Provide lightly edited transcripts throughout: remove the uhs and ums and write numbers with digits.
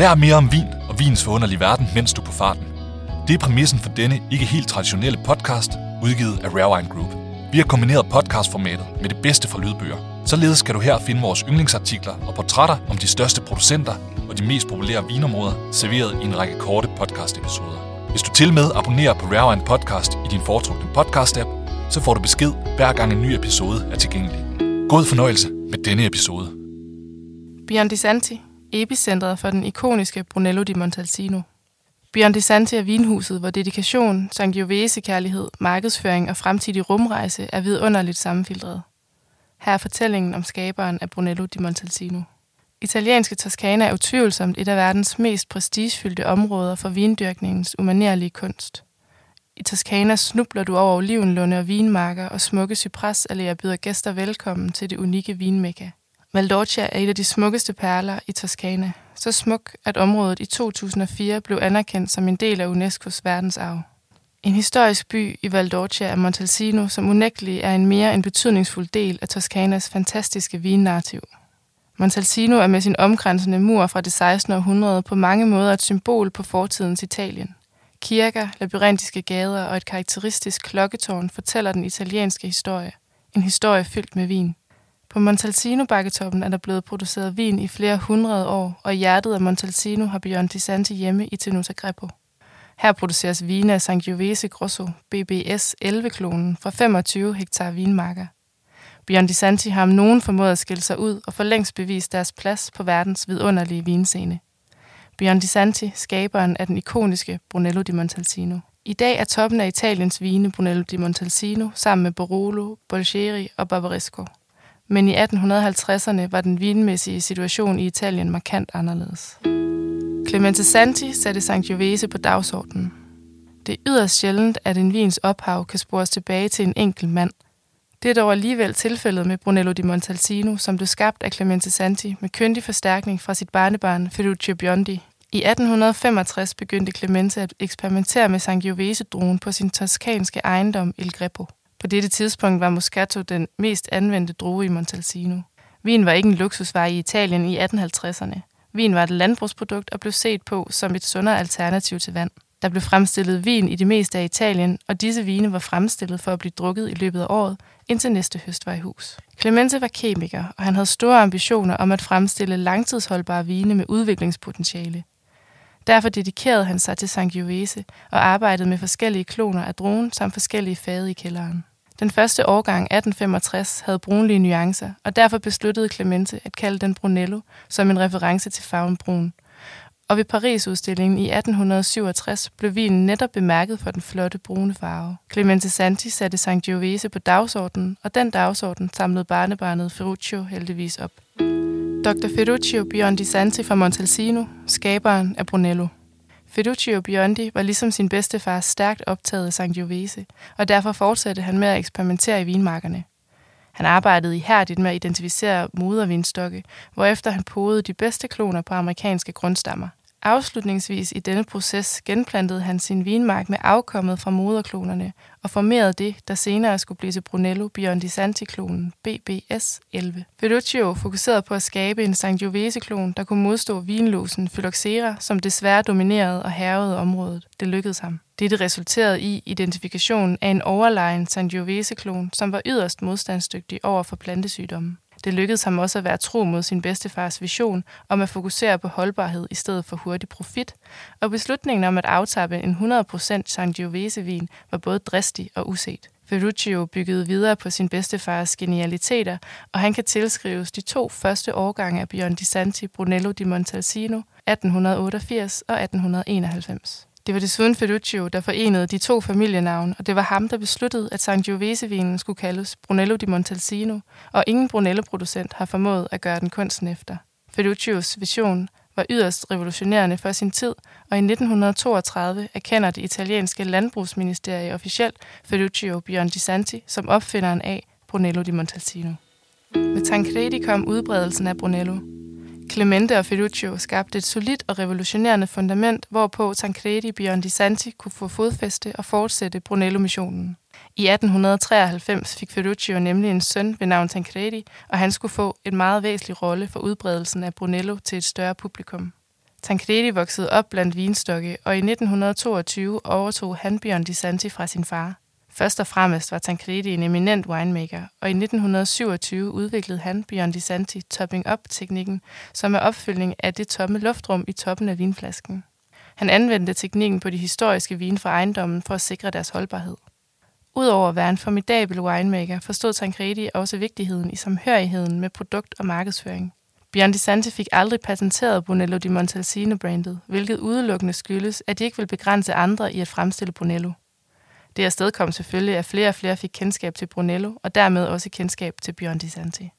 Lær mere om vin og vins forunderlige verden, mens du er på farten. Det er præmissen for denne ikke helt traditionelle podcast, udgivet af Rare Wine Group. Vi har kombineret podcastformatet med det bedste fra lydbøger. Således kan du her finde vores yndlingsartikler og portrætter om de største producenter og de mest populære vinområder, serveret i en række korte podcast-episoder. Hvis du til med abonnerer på Rare Wine Podcast i din foretrukne podcast-app, så får du besked, hver gang en ny episode er tilgængelig. God fornøjelse med denne episode. Biondi Santi, epicentret for den ikoniske Brunello di Montalcino. Biondi Santi er vinhuset, hvor dedikation, Sangiovese-kærlighed, markedsføring og fremtidig rumrejse er vidunderligt sammenfiltret. Her er fortællingen om skaberen af Brunello di Montalcino. Italienske Toscana er utvivlsomt et af verdens mest prestigefyldte områder for vindyrkningens umanerlige kunst. I Toscana snubler du over olivenlunde og vinmarker, og smukke cypressalléer byder gæster velkommen til det unikke vinmekka. Valdorcia er et af de smukkeste perler i Toscana, så smuk, at området i 2004 blev anerkendt som en del af UNESCO's verdensarv. En historisk by i Valdorcia er Montalcino, som unægtelig er en mere end betydningsfuld del af Toscanas fantastiske vinnarrativ. Montalcino er med sin omkransende mur fra det 16. århundrede på mange måder et symbol på fortidens Italien. Kirker, labyrintiske gader og et karakteristisk klokketårn fortæller den italienske historie. En historie fyldt med vin. På Montalcino-bakketoppen er der blevet produceret vin i flere hundrede år, og i hjertet af Montalcino har Biondi Santi hjemme i Tenuta Greppo. Her produceres vine af Sangiovese Grosso, BBS 11-klonen, fra 25 hektar vinmarker. Biondi Santi har om nogen formået at skille sig ud og for længst bevist deres plads på verdens vidunderlige vinscene. Bjørn DeSanti, skaberen af den ikoniske Brunello di Montalcino. I dag er toppen af Italiens vine Brunello di Montalcino sammen med Barolo, Bolgheri og Barbarisco. Men i 1850'erne var den vinmæssige situation i Italien markant anderledes. Clemente Santi satte Sangiovese på dagsordenen. Det er yderst sjældent, at en vins ophav kan spores tilbage til en enkelt mand. Det er dog alligevel tilfældet med Brunello di Montalcino, som blev skabt af Clemente Santi med kyndig forstærkning fra sit barnebarn Ferruccio Biondi. I 1865 begyndte Clemente at eksperimentere med Sangiovese-druen på sin toskanske ejendom Il Greppo. På dette tidspunkt var Moscato den mest anvendte drue i Montalcino. Vin var ikke en luksusvare i Italien i 1850'erne. Vin var et landbrugsprodukt og blev set på som et sundere alternativ til vand. Der blev fremstillet vin i det meste af Italien, og disse vine var fremstillet for at blive drukket i løbet af året, indtil næste høst var i hus. Clemente var kemiker, og han havde store ambitioner om at fremstille langtidsholdbare vine med udviklingspotentiale. Derfor dedikerede han sig til Sangiovese og arbejdede med forskellige kloner af druen samt forskellige fade i kælderen. Den første årgang 1865 havde brunlige nuancer, og derfor besluttede Clemente at kalde den Brunello som en reference til farven brun. Og ved Paris-udstillingen i 1867 blev vinen netop bemærket for den flotte brune farve. Clemente Santi satte Sangiovese på dagsordenen, og den dagsorden samlede barnebarnet Ferruccio heldigvis op. Dr. Ferruccio Biondi Santi fra Montalcino, skaberen af Brunello. Ferruccio Biondi var ligesom sin bedstefar stærkt optaget af Sangiovese, og derfor fortsatte han med at eksperimentere i vinmarkerne. Han arbejdede ihærdigt med at identificere modervinstokke, hvorefter han podede de bedste kloner på amerikanske grundstammer. Afslutningsvis i denne proces genplantede han sin vinmark med afkommet fra moderklonerne og formerede det, der senere skulle blive til Brunello Biondi Santi-klonen BBS 11. Ferruccio fokuserede på at skabe en Sangiovese-klon, der kunne modstå vinlåsen Phylloxera, som desværre dominerede og hærgede området. Det lykkedes ham. Dette resulterede i identifikationen af en overlegen Sangiovese-klon, som var yderst modstandsdygtig over for plantesygdomme. Det lykkedes ham også at være tro mod sin bedstefars vision om at fokusere på holdbarhed i stedet for hurtig profit, og beslutningen om at aftappe en 100% Sangiovese-vin var både dristig og uset. Ferruccio byggede videre på sin bedstefars genialiteter, og han kan tilskrives de to første årgange af Biondi Santi Brunello di Montalcino 1888 og 1891. Det var desuden Ferruccio, der forenede de to familienavne, og det var ham, der besluttede, at Sangiovese-vinen skulle kaldes Brunello di Montalcino, og ingen Brunello-producent har formået at gøre den kunsten efter. Ferruccios vision var yderst revolutionerende for sin tid, og i 1932 erkender det italienske landbrugsministerie officielt Ferruccio Biondi Santi som opfinderen af Brunello di Montalcino. Med Tancredi kom udbredelsen af Brunello. Clemente og Ferruccio skabte et solidt og revolutionerende fundament, hvorpå Tancredi Biondi Santi kunne få fodfæste og fortsætte Brunello-missionen. I 1893 fik Ferruccio nemlig en søn ved navn Tancredi, og han skulle få en meget væsentlig rolle for udbredelsen af Brunello til et større publikum. Tancredi voksede op blandt vinstokke, og i 1922 overtog han Biondi Santi fra sin far. Først og fremmest var Tancredi en eminent winemaker, og i 1927 udviklede han Biondi Santi topping-up-teknikken, som er opfyldning af det tomme luftrum i toppen af vinflasken. Han anvendte teknikken på de historiske vine fra ejendommen for at sikre deres holdbarhed. Udover at være en formidabel winemaker, forstod Tancredi også vigtigheden i samhørigheden med produkt og markedsføring. Bjørn DeSanti fik aldrig patenteret Brunello di Montalcino-brandet, hvilket udelukkende skyldes, at de ikke ville begrænse andre i at fremstille Brunello. Det afstedkom selvfølgelig, at flere og flere fik kendskab til Brunello, og dermed også kendskab til Bjørn DeSanti.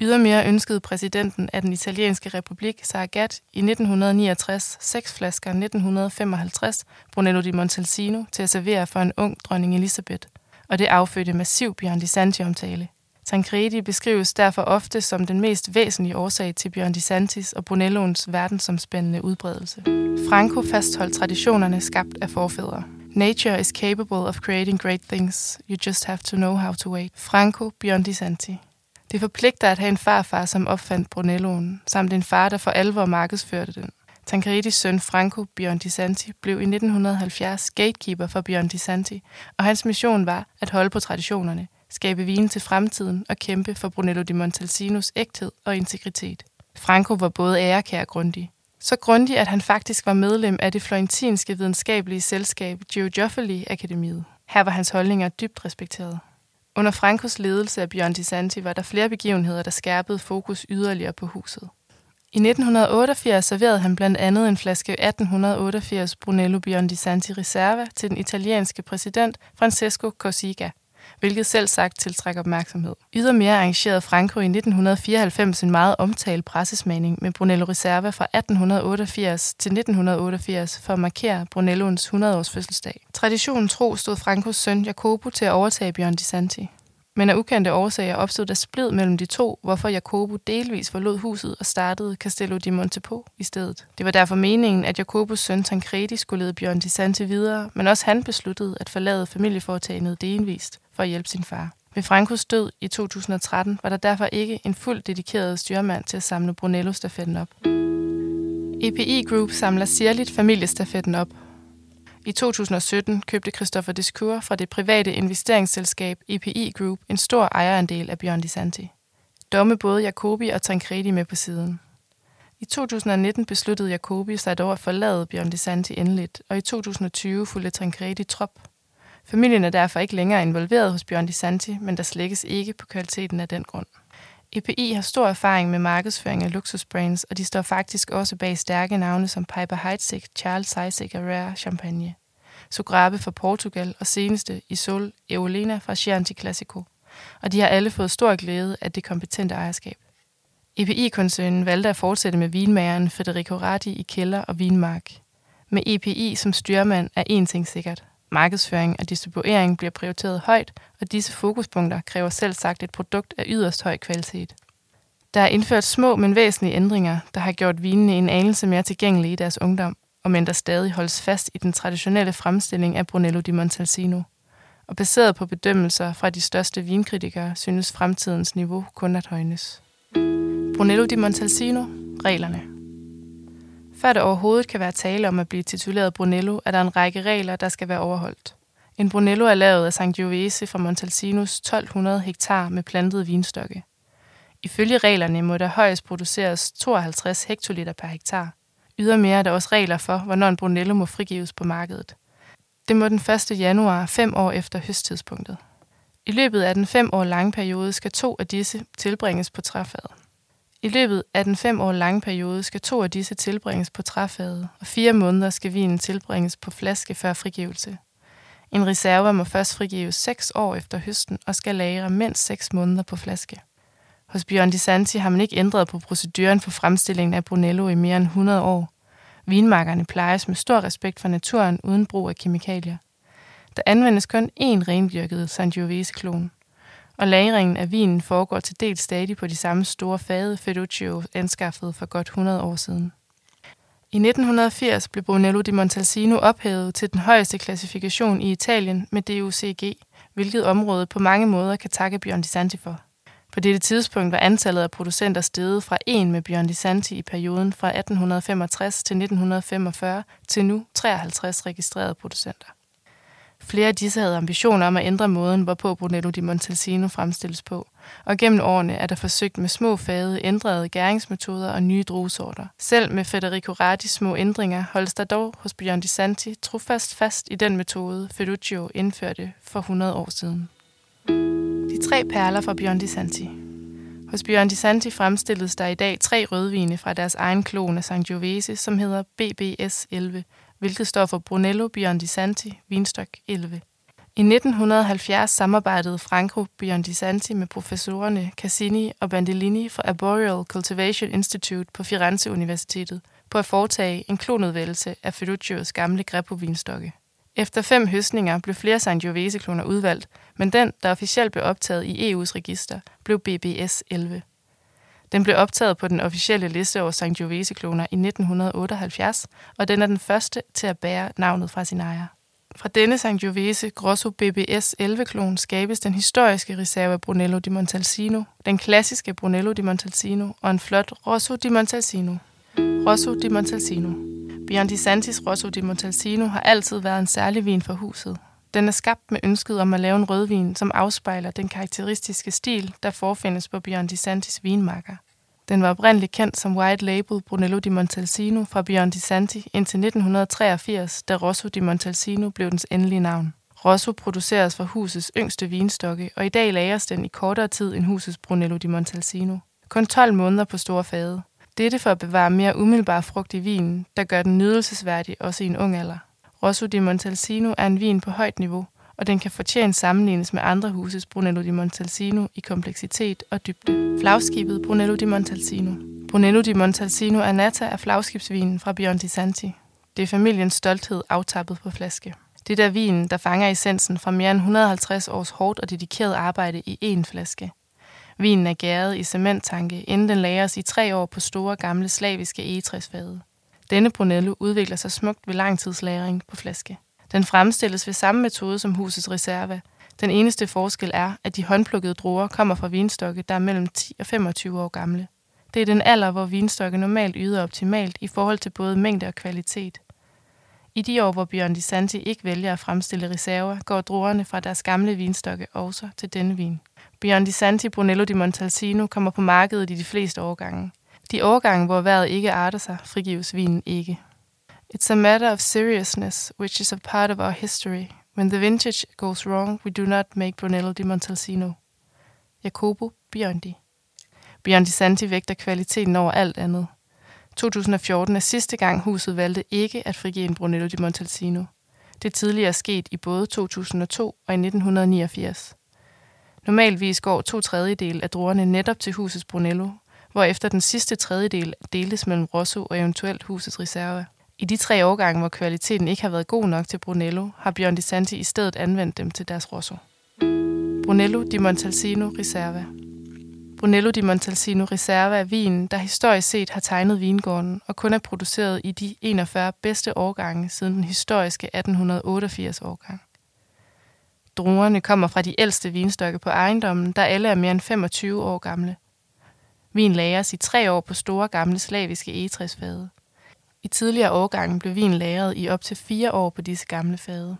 Ydermere ønskede præsidenten af den italienske republik Saragat i 1969 6 flasker 1955 Brunello di Montalcino til at servere for en ung dronning Elisabeth, og det affødte massiv Bjørn DeSanti-omtale. Tancredi beskrives derfor ofte som den mest væsentlige årsag til Biondi Santis og Brunelloens verdensomspændende udbredelse. Franco fastholdt traditionerne skabt af forfædre. Nature is capable of creating great things. You just have to know how to wait. Franco Biondi Santi. Det forpligter at have en farfar, som opfandt Brunelloen, samt en far, der for alvor markedsførte den. Tancredis søn Franco Biondi Santi blev i 1970 gatekeeper for Biondi Santi, og hans mission var at holde på traditionerne, skabe vinen til fremtiden og kæmpe for Brunello di Montalcinos ægthed og integritet. Franco var både ærekær og grundig. Så grundig, at han faktisk var medlem af det florentinske videnskabelige selskab Giudjoffeli Akademiet. Her var hans holdninger dybt respekteret. Under Francos ledelse af Biondi Santi var der flere begivenheder, der skærpede fokus yderligere på huset. I 1988 serverede han blandt andet en flaske 1888 Brunello Biondi Santi Reserva til den italienske præsident Francesco Cossiga, hvilket selv sagt tiltrækker opmærksomhed. Ydermere arrangerede Franco i 1994 en meget omtalt pressesmagning med Brunello Reserva fra 1888 til 1988 for at markere Brunelloens 100-års fødselsdag. Traditionen tro stod Francos søn Jacopo til at overtage Biondi Santi. Men af ukendte årsager opstod der splid mellem de to, hvorfor Jacopo delvis forlod huset og startede Castello di Montepò i stedet. Det var derfor meningen, at Jacopos søn Tancredi skulle lede Biondi Santi videre, men også han besluttede at forlade familieforetagendet delvist for at hjælpe sin far. Ved Francos død i 2013 var der derfor ikke en fuldt dedikeret styrmand til at samle Brunello-stafetten op. EPI Group samler særligt familiestafetten op. I 2017 købte Christopher Descour fra det private investeringsselskab EPI Group en stor ejerandel af Biondi Santi. Domme både Jacobi og Tancredi med på siden. I 2019 besluttede Jacobi sig dog at forlade Biondi Santi endeligt, og i 2020 fulgte Tancredi trop. Familien er derfor ikke længere involveret hos Biondi Santi, men der slækkes ikke på kvaliteten af den grund. EPI har stor erfaring med markedsføring af luksusbrands, og de står faktisk også bag stærke navne som Piper Heidsieck, Charles Seisig og Rare Champagne, Sograbe fra Portugal og seneste Isol Eolena fra Chianti Classico, og de har alle fået stor glæde af det kompetente ejerskab. EPI-koncernen valgte at fortsætte med vinmageren Federico Ratti i kælder og vinmark. Med EPI som styrmand er én ting sikkert. Markedsføring og distribuering bliver prioriteret højt, og disse fokuspunkter kræver selv sagt et produkt af yderst høj kvalitet. Der er indført små, men væsentlige ændringer, der har gjort vinene en anelse mere tilgængelige i deres ungdom, og men der stadig holdes fast i den traditionelle fremstilling af Brunello di Montalcino. Og baseret på bedømmelser fra de største vinkritikere, synes fremtidens niveau kun at højnes. Brunello di Montalcino. Reglerne. Før der overhovedet kan være tale om at blive tituleret Brunello, er der en række regler, der skal være overholdt. En Brunello er lavet af Sangiovese fra Montalcinos 1200 hektar med plantede vinstokke. Ifølge reglerne må der højst produceres 52 hektoliter per hektar. Ydermere er der også regler for, hvornår en Brunello må frigives på markedet. Det må den 1. januar 5 år efter høsttidspunktet. I løbet af den 5 år lange periode skal 2 af disse tilbringes på træfadet. I løbet af den 5 år lange periode skal 2 af disse tilbringes på træfadet, og 4 måneder skal vinen tilbringes på flaske før frigivelse. En reserve må først frigives 6 år efter høsten og skal lagre mindst 6 måneder på flaske. Hos Biondi Santi har man ikke ændret på proceduren for fremstillingen af Brunello i mere end 100 år. Vinmarkerne plejes med stor respekt for naturen uden brug af kemikalier. Der anvendes kun én rendyrket Sangiovese-klon. Og lagringen af vinen foregår til dels stadig på de samme store fade Ferruccio anskaffede for godt 100 år siden. I 1980 blev Brunello di Montalcino ophævet til den højeste klassifikation i Italien med DUCG, hvilket området på mange måder kan takke Biondi Santi for. På dette tidspunkt var antallet af producenter steget fra 1 med Biondi Santi i perioden fra 1865 til 1945 til nu 53 registrerede producenter. Flere af disse havde ambitioner om at ændre måden, hvorpå Brunello di Montalcino fremstilles på, og gennem årene er der forsøgt med små fade, ændrede gæringsmetoder og nye druesorter. Selv med Federico Radis små ændringer holdes der dog hos Biondi Santi trofast fast i den metode, Ferruccio indførte for 100 år siden. De tre perler fra Biondi Santi. Hos Biondi Santi fremstilles der i dag 3 rødvine fra deres egen klon af Sangiovese, som hedder BBS 11, hvilket står for Brunello Biondi Santi, vinstok 11. I 1970 samarbejdede Franco Biondi Santi med professorerne Cassini og Bandellini fra Arboreal Cultivation Institute på Firenze-universitetet på at foretage en klonudvælgelse af Ferruccios gamle Greppo-vinstokke. Efter 5 høstninger blev flere Sangiovese-kloner udvalgt, men den, der officielt blev optaget i EU's register, blev BBS 11. Den blev optaget på den officielle liste over Sangiovese-kloner i 1978, og den er den første til at bære navnet fra sin ejer. Fra denne Sangiovese Grosso BBS 11-klon skabes den historiske reserve Brunello di Montalcino, den klassiske Brunello di Montalcino og en flot Rosso di Montalcino. Rosso di Montalcino. Biondi Santis Rosso di Montalcino har altid været en særlig vin for huset. Den er skabt med ønsket om at lave en rødvin, som afspejler den karakteristiske stil, der forfindes på Biondi Santis vinmarker. Den var oprindeligt kendt som White Label Brunello di Montalcino fra Biondi Santi indtil 1983, da Rosso di Montalcino blev dens endelige navn. Rosso produceres fra husets yngste vinstokke, og i dag lagres den i kortere tid end husets Brunello di Montalcino. Kun 12 måneder på store fade. Dette for at bevare mere umiddelbar frugt i vinen, der gør den nydelsesværdig også i en ung alder. Rosso di Montalcino er en vin på højt niveau, og den kan fortjent sammenlignes med andre huses Brunello di Montalcino i kompleksitet og dybde. Flagskibet Brunello di Montalcino. Brunello di Montalcino er nata af flagskibsvinen fra Biondi Santi. Det er familiens stolthed aftappet på flaske. Det er vinen, der fanger essensen fra mere end 150 års hårdt og dedikeret arbejde i én flaske. Vinen er gæret i cementtanke, inden den lagres i 3 år på store gamle slaviske egetræsfade. Denne Brunello udvikler sig smukt ved langtidslagring på flaske. Den fremstilles ved samme metode som husets reserve. Den eneste forskel er, at de håndplukkede druer kommer fra vinstokke, der er mellem 10 og 25 år gamle. Det er den alder, hvor vinstokke normalt yder optimalt i forhold til både mængde og kvalitet. I de år, hvor Biondi Santi ikke vælger at fremstille reserver, går druerne fra deres gamle vinstokke også til denne vin. Biondi Santi Brunello di Montalcino kommer på markedet i de fleste årgange. De årgange, hvor vejret ikke arter sig, frigives vinen ikke. It's a matter of seriousness, which is a part of our history. When the vintage goes wrong, we do not make Brunello di Montalcino. Jacopo Biondi. Biondi Santi vægter kvaliteten over alt andet. 2014 er sidste gang huset valgte ikke at frigive en Brunello di Montalcino. Det tidligere er sket i både 2002 og i 1989. Normalvis går 2/3 af druerne netop til husets Brunello, hvorefter den sidste 1/3 deles mellem Rosso og eventuelt husets reserve. I de 3 årgange, hvor kvaliteten ikke har været god nok til Brunello, har Biondi Santi i stedet anvendt dem til deres Rosso. Brunello di Montalcino Reserva. Brunello di Montalcino Reserva er vinen, der historisk set har tegnet vingården og kun er produceret i de 41 bedste årgange siden den historiske 1888-årgang. Druerne kommer fra de ældste vinstokke på ejendommen, der alle er mere end 25 år gamle. Vin lagres i 3 år på store gamle slaviske egetræsfade. I tidligere årgange blev vin lagret i op til 4 år på disse gamle fade.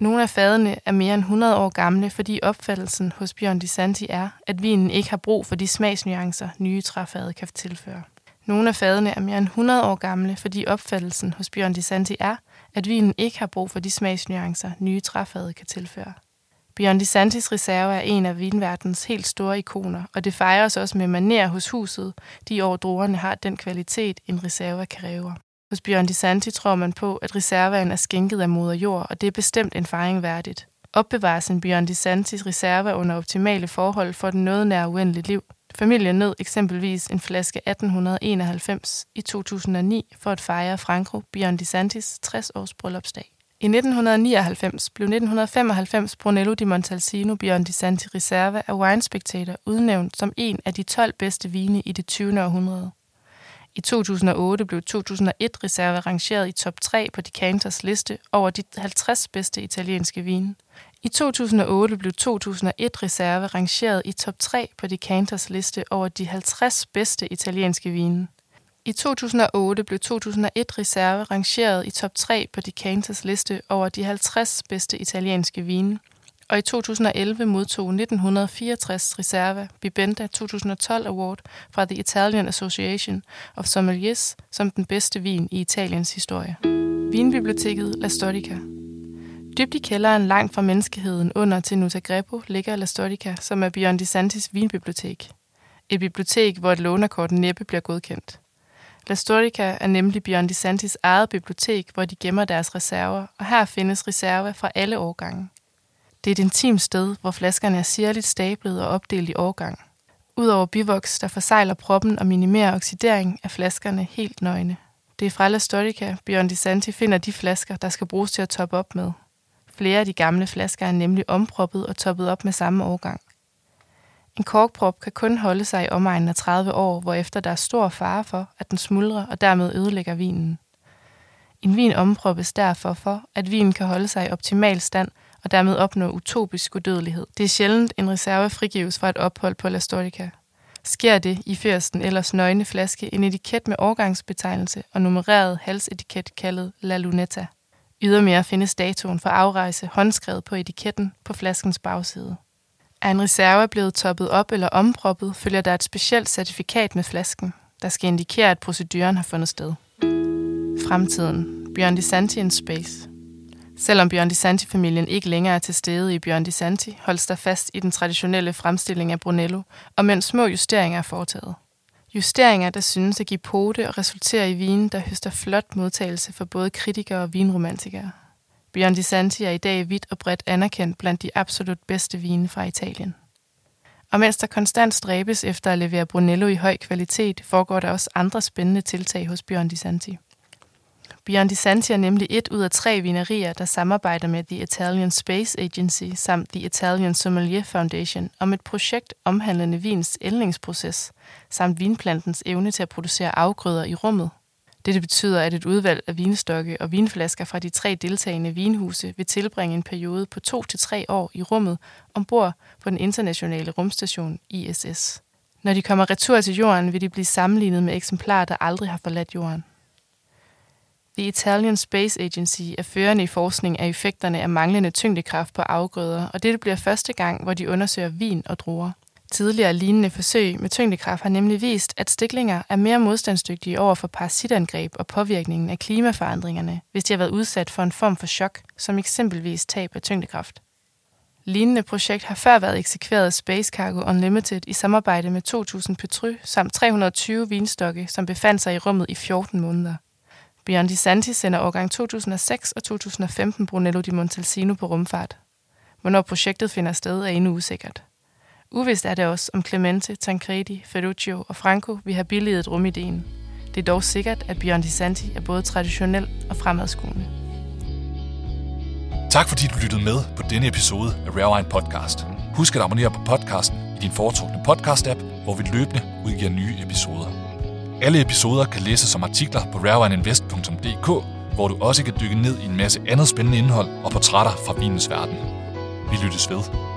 Nogle af fadene er mere end 100 år gamle, fordi opfattelsen hos Biondi Santi er, at vinen ikke har brug for de smagsnuancer, nye træfade kan tilføre. Nogle af fadene er mere end 100 år gamle, fordi opfattelsen hos Biondi Santi er, at vinen ikke har brug for de smagsnuancer, nye træfade kan tilføre. Biondi Santis Reserve er en af vinverdens helt store ikoner, og det fejres også med maner hos huset, de år druerne har den kvalitet, en reserve kræver. Hos Biondi Santi tror man på, at reservaen er skænket af moder jord, og det er bestemt en fejring værdigt. Opbevares en Biondi Santis Reserve under optimale forhold for den noget nær uendeligt liv. Familien nød eksempelvis en flaske 1891 i 2009 for at fejre Franco Biondi Santis 60-års bryllupsdag. I 1999 blev 1995 Brunello di Montalcino Biondi Santi Reserva af Wine Spectator udnævnt som en af de 12 bedste vine i det 20. århundrede. I 2008 blev 2001 Reserva rangeret i top 3 på Decanters liste over de 50 bedste italienske vine. I 2008 blev 2001 Reserve rangeret i top 3 på Decanters liste over de 50 bedste italienske vine. I 2008 blev 2001 Reserve rangeret i top 3 på Decanters liste over de 50 bedste italienske vine, og i 2011 modtog 1964 Reserve Bibenda 2012 Award fra The Italian Association of Sommeliers som den bedste vin i Italiens historie. Vinbiblioteket La Storica. Dybt i kælderen langt fra menneskeheden under Tenuta Greppo ligger La Storica, som er Biondi Santis vinbibliotek. Et bibliotek, hvor et lånerkort næppe bliver godkendt. La Storica er nemlig Biondi Santis eget bibliotek, hvor de gemmer deres reserver, og her findes reserver fra alle årgange. Det er et intimt sted, hvor flaskerne er sirligt stablet og opdelt i årgang. Udover bivoks, der forsegler proppen og minimerer oxidering, er flaskerne helt nøgne. Det er fra La Storica, Biondi Santi finder de flasker, der skal bruges til at toppe op med. Flere af de gamle flasker er nemlig omproppet og toppet op med samme årgang. En korkprop kan kun holde sig i omegnen af 30 år, hvorefter der er stor fare for, at den smuldrer og dermed ødelægger vinen. En vin omproppes derfor for, at vinen kan holde sig i optimal stand og dermed opnå utopisk udødelighed. Det er sjældent, en reserve frigives fra et ophold på La Storica. Sker det, iføres den ellers nøgne flaske en etiket med årgangsbetegnelse og nummereret halsetiket kaldet La Lunetta. Ydermere findes datoen for afrejse håndskrevet på etiketten på flaskens bagside. Er en reserve blevet toppet op eller omproppet, følger der et specielt certifikat med flasken, der skal indikere, at proceduren har fundet sted. Fremtiden. Biondi Santi in Space. Selvom Biondi Santi-familien ikke længere er til stede i Biondi Santi, holdes der fast i den traditionelle fremstilling af Brunello, og mens små justeringer er foretaget. Justeringer, der synes at give pote og resulterer i vinen, der høster flot modtagelse for både kritikere og vinromantikere. Biondi Santi er i dag vidt og bredt anerkendt blandt de absolut bedste vine fra Italien. Og mens der konstant stræbes efter at levere Brunello i høj kvalitet, foregår der også andre spændende tiltag hos Biondi Santi. Biondi Santi er nemlig et ud af 3 vinerier, der samarbejder med The Italian Space Agency samt The Italian Sommelier Foundation om et projekt omhandlende vins ældningsproces samt vinplantens evne til at producere afgrøder i rummet. Dette betyder, at et udvalg af vinstokke og vinflasker fra de 3 deltagende vinhuse vil tilbringe en periode på 2-3 år i rummet ombord på den internationale rumstation ISS. Når de kommer retur til jorden, vil de blive sammenlignet med eksemplarer, der aldrig har forladt jorden. The Italian Space Agency er førende i forskning af effekterne af manglende tyngdekraft på afgrøder, og dette bliver første gang, hvor de undersøger vin og druer. Tidligere lignende forsøg med tyngdekraft har nemlig vist, at stiklinger er mere modstandsdygtige over for parasitangreb og påvirkningen af klimaforandringerne, hvis de har været udsat for en form for chok, som eksempelvis tab af tyngdekraft. Lignende projekt har før været eksekveret af Space Cargo Unlimited i samarbejde med 2.000 Petry samt 320 vinstokke, som befandt sig i rummet i 14 måneder. Biondi Santi sender årgang 2006 og 2015 Brunello di Montalcino på rumfart. Hvornår projektet finder sted er endnu usikkert. Uvist er det også, om Clemente, Tancredi, Ferruccio og Franco vil have billiget rumideen. Det er dog sikkert, at Biondi Santi er både traditionel og fremadskuende. Tak fordi du lyttede med på denne episode af Rare Wine Podcast. Husk at abonnere på podcasten i din foretrukne podcast-app, hvor vi løbende udgiver nye episoder. Alle episoder kan læses som artikler på rarewineinvest.dk, hvor du også kan dykke ned i en masse andet spændende indhold og portrætter fra vinens verden. Vi lyttes ved.